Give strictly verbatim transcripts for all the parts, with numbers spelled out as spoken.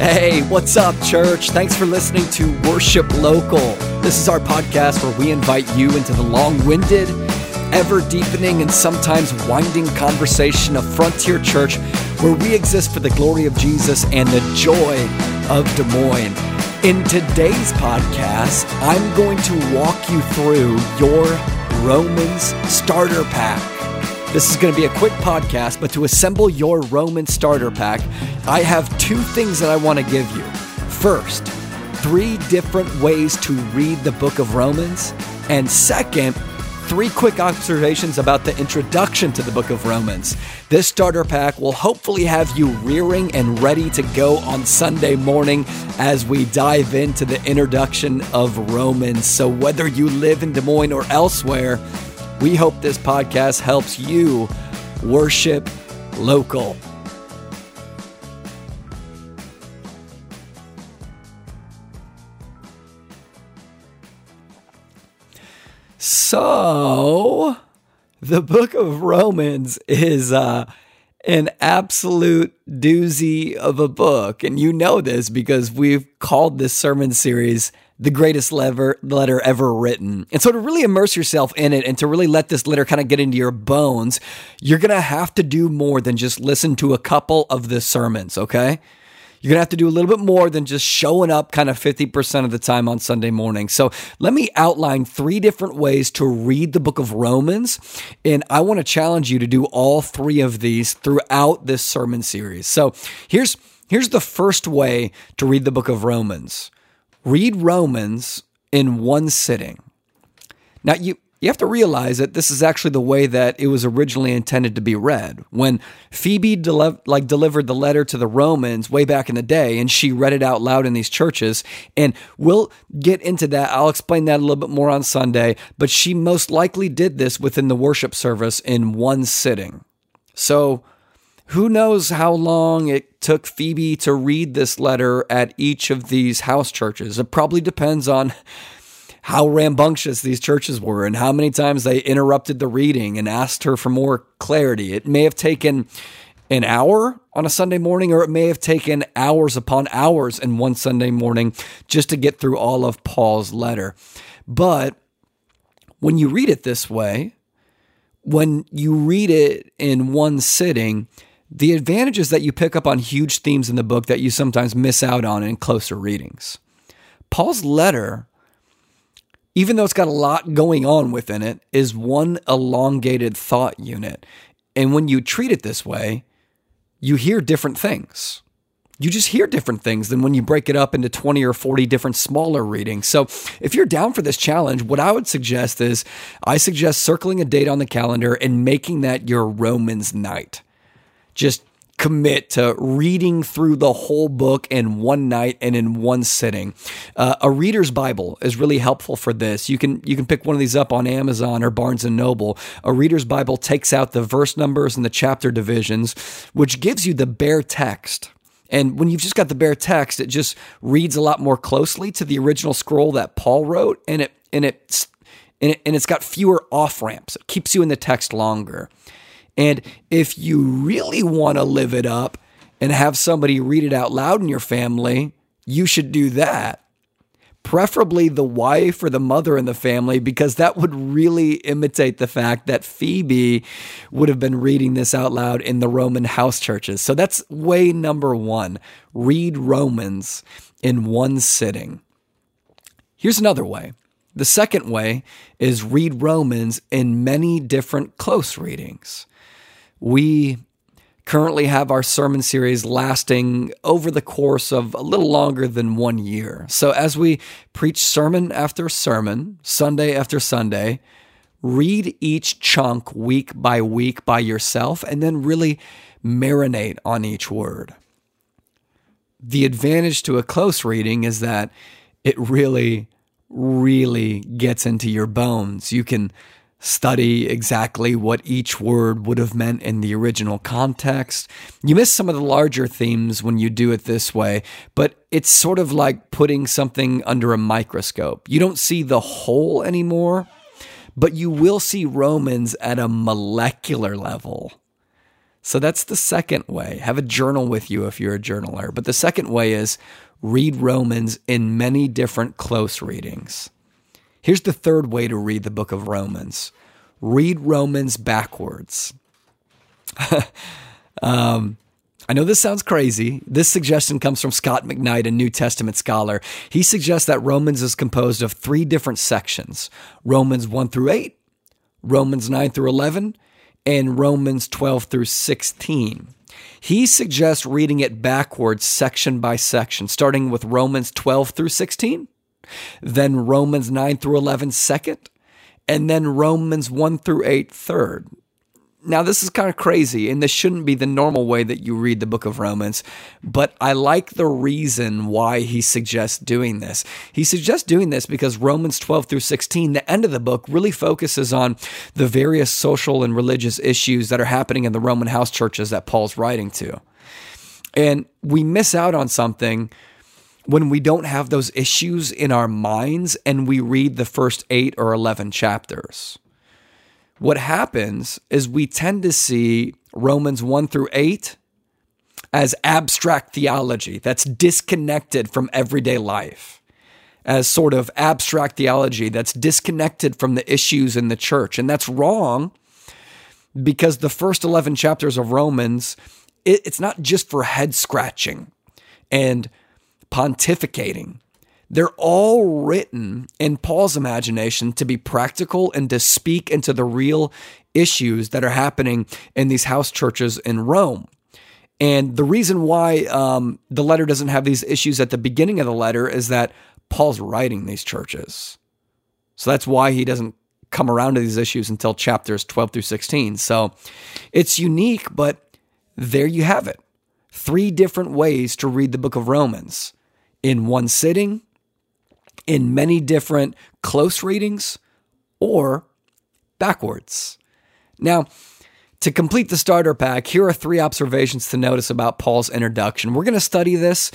Hey, what's up, church? Thanks for listening to Worship Local. This is our podcast where we invite you into the long-winded, ever-deepening, and sometimes winding conversation of Frontier Church, where we exist for the glory of Jesus and the joy of Des Moines. In today's podcast, I'm going to walk you through your Romans starter pack. This is going to be a quick podcast, but to assemble your Roman starter pack, I have two things that I want to give you. First, three different ways to read the Book of Romans. And second, three quick observations about the introduction to the Book of Romans. This starter pack will hopefully have you rearing and ready to go on Sunday morning as we dive into the introduction of Romans. So whether you live in Des Moines or elsewhere, we hope this podcast helps you worship local. So, the Book of Romans is uh, an absolute doozy of a book. And you know this because we've called this sermon series the greatest lever, letter ever written. And so to really immerse yourself in it and to really let this letter kind of get into your bones, you're going to have to do more than just listen to a couple of the sermons, okay? You're going to have to do a little bit more than just showing up kind of fifty percent of the time on Sunday morning. So let me outline three different ways to read the Book of Romans. And I want to challenge you to do all three of these throughout this sermon series. So here's, here's the first way to read the Book of Romans. Read Romans in one sitting. Now, you, you have to realize that this is actually the way that it was originally intended to be read. When Phoebe dele- like delivered the letter to the Romans way back in the day, and she read it out loud in these churches, and we'll get into that. I'll explain that a little bit more on Sunday, but she most likely did this within the worship service in one sitting. So who knows how long it took Phoebe to read this letter at each of these house churches? It probably depends on how rambunctious these churches were and how many times they interrupted the reading and asked her for more clarity. It may have taken an hour on a Sunday morning, or it may have taken hours upon hours in one Sunday morning just to get through all of Paul's letter. But when you read it this way, when you read it in one sitting, the advantage is that you pick up on huge themes in the book that you sometimes miss out on in closer readings. Paul's letter, even though it's got a lot going on within it, is one elongated thought unit. And when you treat it this way, you hear different things. You just hear different things than when you break it up into twenty or forty different smaller readings. So if you're down for this challenge, what I would suggest is I suggest circling a date on the calendar and making that your Romans night. Just commit to reading through the whole book in one night and in one sitting. Uh, a reader's Bible is really helpful for this. You can you can pick one of these up on Amazon or Barnes and Noble. A reader's Bible takes out the verse numbers and the chapter divisions, which gives you the bare text. And when you've just got the bare text, it just reads a lot more closely to the original scroll that Paul wrote, and it and it and, it, and it's got fewer off-ramps. It keeps you in the text longer. And if you really want to live it up and have somebody read it out loud in your family, you should do that. Preferably the wife or the mother in the family, because that would really imitate the fact that Phoebe would have been reading this out loud in the Roman house churches. So that's way number one. Read Romans in one sitting. Here's another way. The second way is read Romans in many different close readings. We currently have our sermon series lasting over the course of a little longer than one year. So as we preach sermon after sermon, Sunday after Sunday, read each chunk week by week by yourself, and then really marinate on each word. The advantage to a close reading is that it really, really gets into your bones. You can study exactly what each word would have meant in the original context. You miss some of the larger themes when you do it this way, but it's sort of like putting something under a microscope. You don't see the whole anymore, but you will see Romans at a molecular level. So that's the second way. Have a journal with you if you're a journaler. But the second way is read Romans in many different close readings. Here's the third way to read the book of Romans. Read Romans backwards. um, I know this sounds crazy. This suggestion comes from Scott McKnight, a New Testament scholar. He suggests that Romans is composed of three different sections: Romans one through eight, Romans nine through eleven, and Romans twelve through sixteen. He suggests reading it backwards, section by section, starting with Romans twelve through sixteen, then Romans nine through eleven second, and then Romans one through eight third. Now, this is kind of crazy, and this shouldn't be the normal way that you read the book of Romans, but I like the reason why he suggests doing this. He suggests doing this because Romans twelve through sixteen, the end of the book, really focuses on the various social and religious issues that are happening in the Roman house churches that Paul's writing to. And we miss out on something when we don't have those issues in our minds and we read the first eight or eleven chapters. What happens is we tend to see Romans one through eight as abstract theology that's disconnected from everyday life, as sort of abstract theology that's disconnected from the issues in the church. And that's wrong, because the first eleven chapters of Romans, it, it's not just for head-scratching and pontificating. They're all written in Paul's imagination to be practical and to speak into the real issues that are happening in these house churches in Rome. And the reason why um, the letter doesn't have these issues at the beginning of the letter is that Paul's writing these churches. So that's why he doesn't come around to these issues until chapters twelve through sixteen. So it's unique, but there you have it. Three different ways to read the book of Romans: in one sitting, in many different close readings, or backwards. Now, to complete the starter pack, here are three observations to notice about Paul's introduction. We're going to study this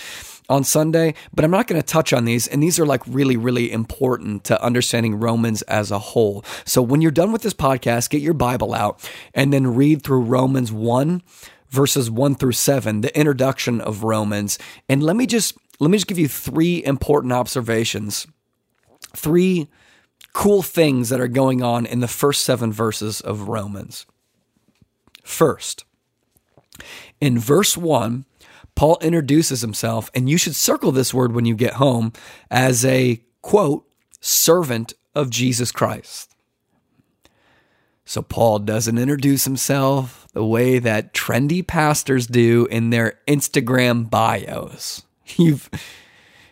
on Sunday, but I'm not going to touch on these, and these are like really, really important to understanding Romans as a whole. So when you're done with this podcast, get your Bible out and then read through Romans one, verses one through seven, the introduction of Romans. And let me just Let me just give you three important observations, three cool things that are going on in the first seven verses of Romans. First, in verse one, Paul introduces himself, and you should circle this word when you get home, as a, quote, servant of Jesus Christ. So Paul doesn't introduce himself the way that trendy pastors do in their Instagram bios. You've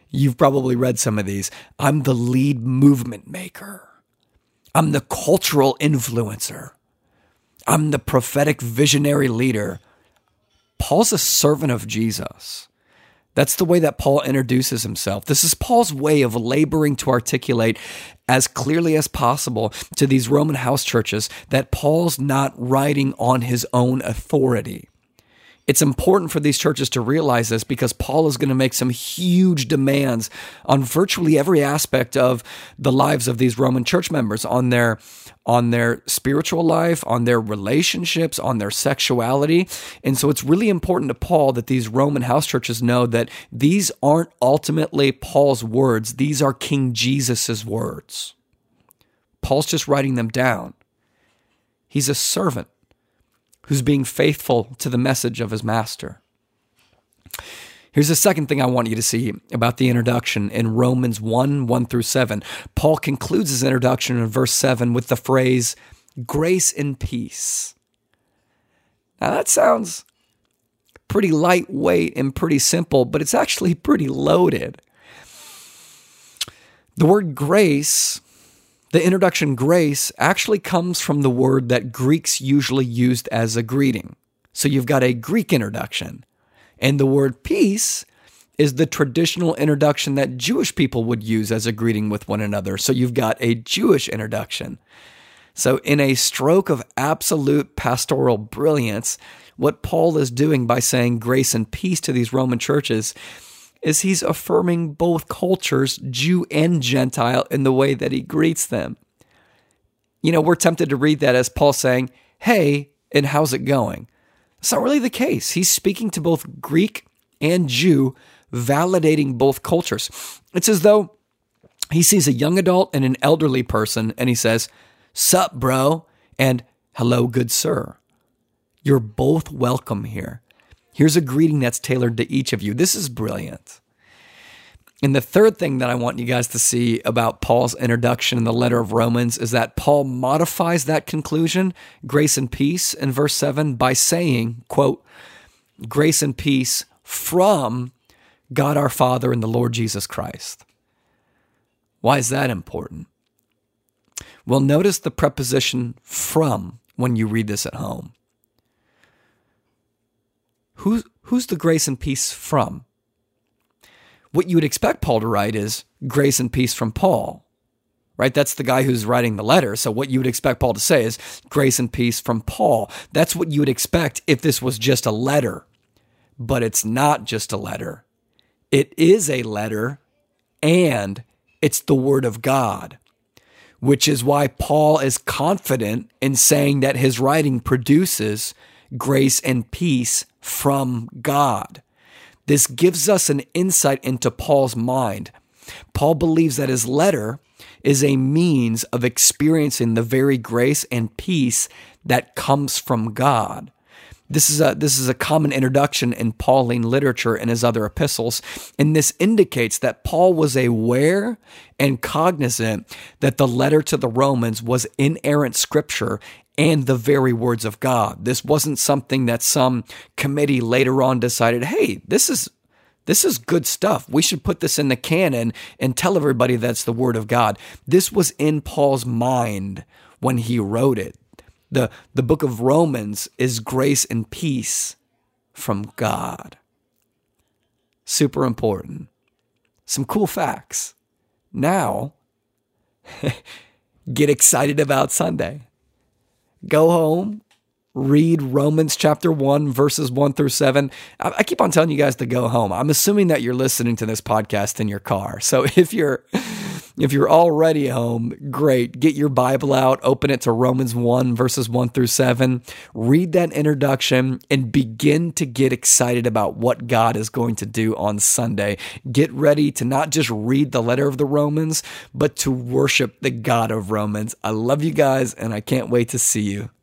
you've probably read some of these. I'm the lead movement maker. I'm the cultural influencer. I'm the prophetic visionary leader. Paul's a servant of Jesus. That's the way that Paul introduces himself. This is Paul's way of laboring to articulate as clearly as possible to these Roman house churches that Paul's not writing on his own authority. It's important for these churches to realize this, because Paul is going to make some huge demands on virtually every aspect of the lives of these Roman church members, on their on their spiritual life, on their relationships, on their sexuality. And so it's really important to Paul that these Roman house churches know that these aren't ultimately Paul's words. These are King Jesus's words. Paul's just writing them down. He's a servant who's being faithful to the message of his master. Here's the second thing I want you to see about the introduction in Romans one, one through seven. Paul concludes his introduction in verse seven with the phrase, grace and peace. Now that sounds pretty lightweight and pretty simple, but it's actually pretty loaded. The word grace, the introduction grace, actually comes from the word that Greeks usually used as a greeting. So you've got a Greek introduction. And the word peace is the traditional introduction that Jewish people would use as a greeting with one another. So you've got a Jewish introduction. So in a stroke of absolute pastoral brilliance, what Paul is doing by saying grace and peace to these Roman churches is he's affirming both cultures, Jew and Gentile, in the way that he greets them. You know, we're tempted to read that as Paul saying, hey, and how's it going? It's not really the case. He's speaking to both Greek and Jew, validating both cultures. It's as though he sees a young adult and an elderly person, and he says, "Sup, bro," and "Hello, good sir." You're both welcome here. Here's a greeting that's tailored to each of you. This is brilliant. And the third thing that I want you guys to see about Paul's introduction in the letter of Romans is that Paul modifies that conclusion, grace and peace, in verse seven by saying, quote, "Grace and peace from God our Father and the Lord Jesus Christ." Why is that important? Well, notice the preposition "from" when you read this at home. Who's, who's the grace and peace from? What you would expect Paul to write is grace and peace from Paul, right? That's the guy who's writing the letter. So what you would expect Paul to say is grace and peace from Paul. That's what you would expect if this was just a letter, but it's not just a letter. It is a letter, and it's the word of God, which is why Paul is confident in saying that his writing produces grace and peace from God. This gives us an insight into Paul's mind. Paul believes that his letter is a means of experiencing the very grace and peace that comes from God. This is a this is a common introduction in Pauline literature and his other epistles, and this indicates that Paul was aware and cognizant that the letter to the Romans was inerrant scripture and the very words of God. This wasn't something that some committee later on decided, hey, this is this is good stuff. We should put this in the canon and tell everybody that's the word of God. This was in Paul's mind when he wrote it. The, the book of Romans is grace and peace from God. Super important. Some cool facts. Now, get excited about Sunday. Go home, read Romans chapter one, verses one through seven. I, I keep on telling you guys to go home. I'm assuming that you're listening to this podcast in your car. So if you're if you're already home, great. Get your Bible out, open it to Romans one, verses one through seven. Read that introduction and begin to get excited about what God is going to do on Sunday. Get ready to not just read the letter of the Romans, but to worship the God of Romans. I love you guys, and I can't wait to see you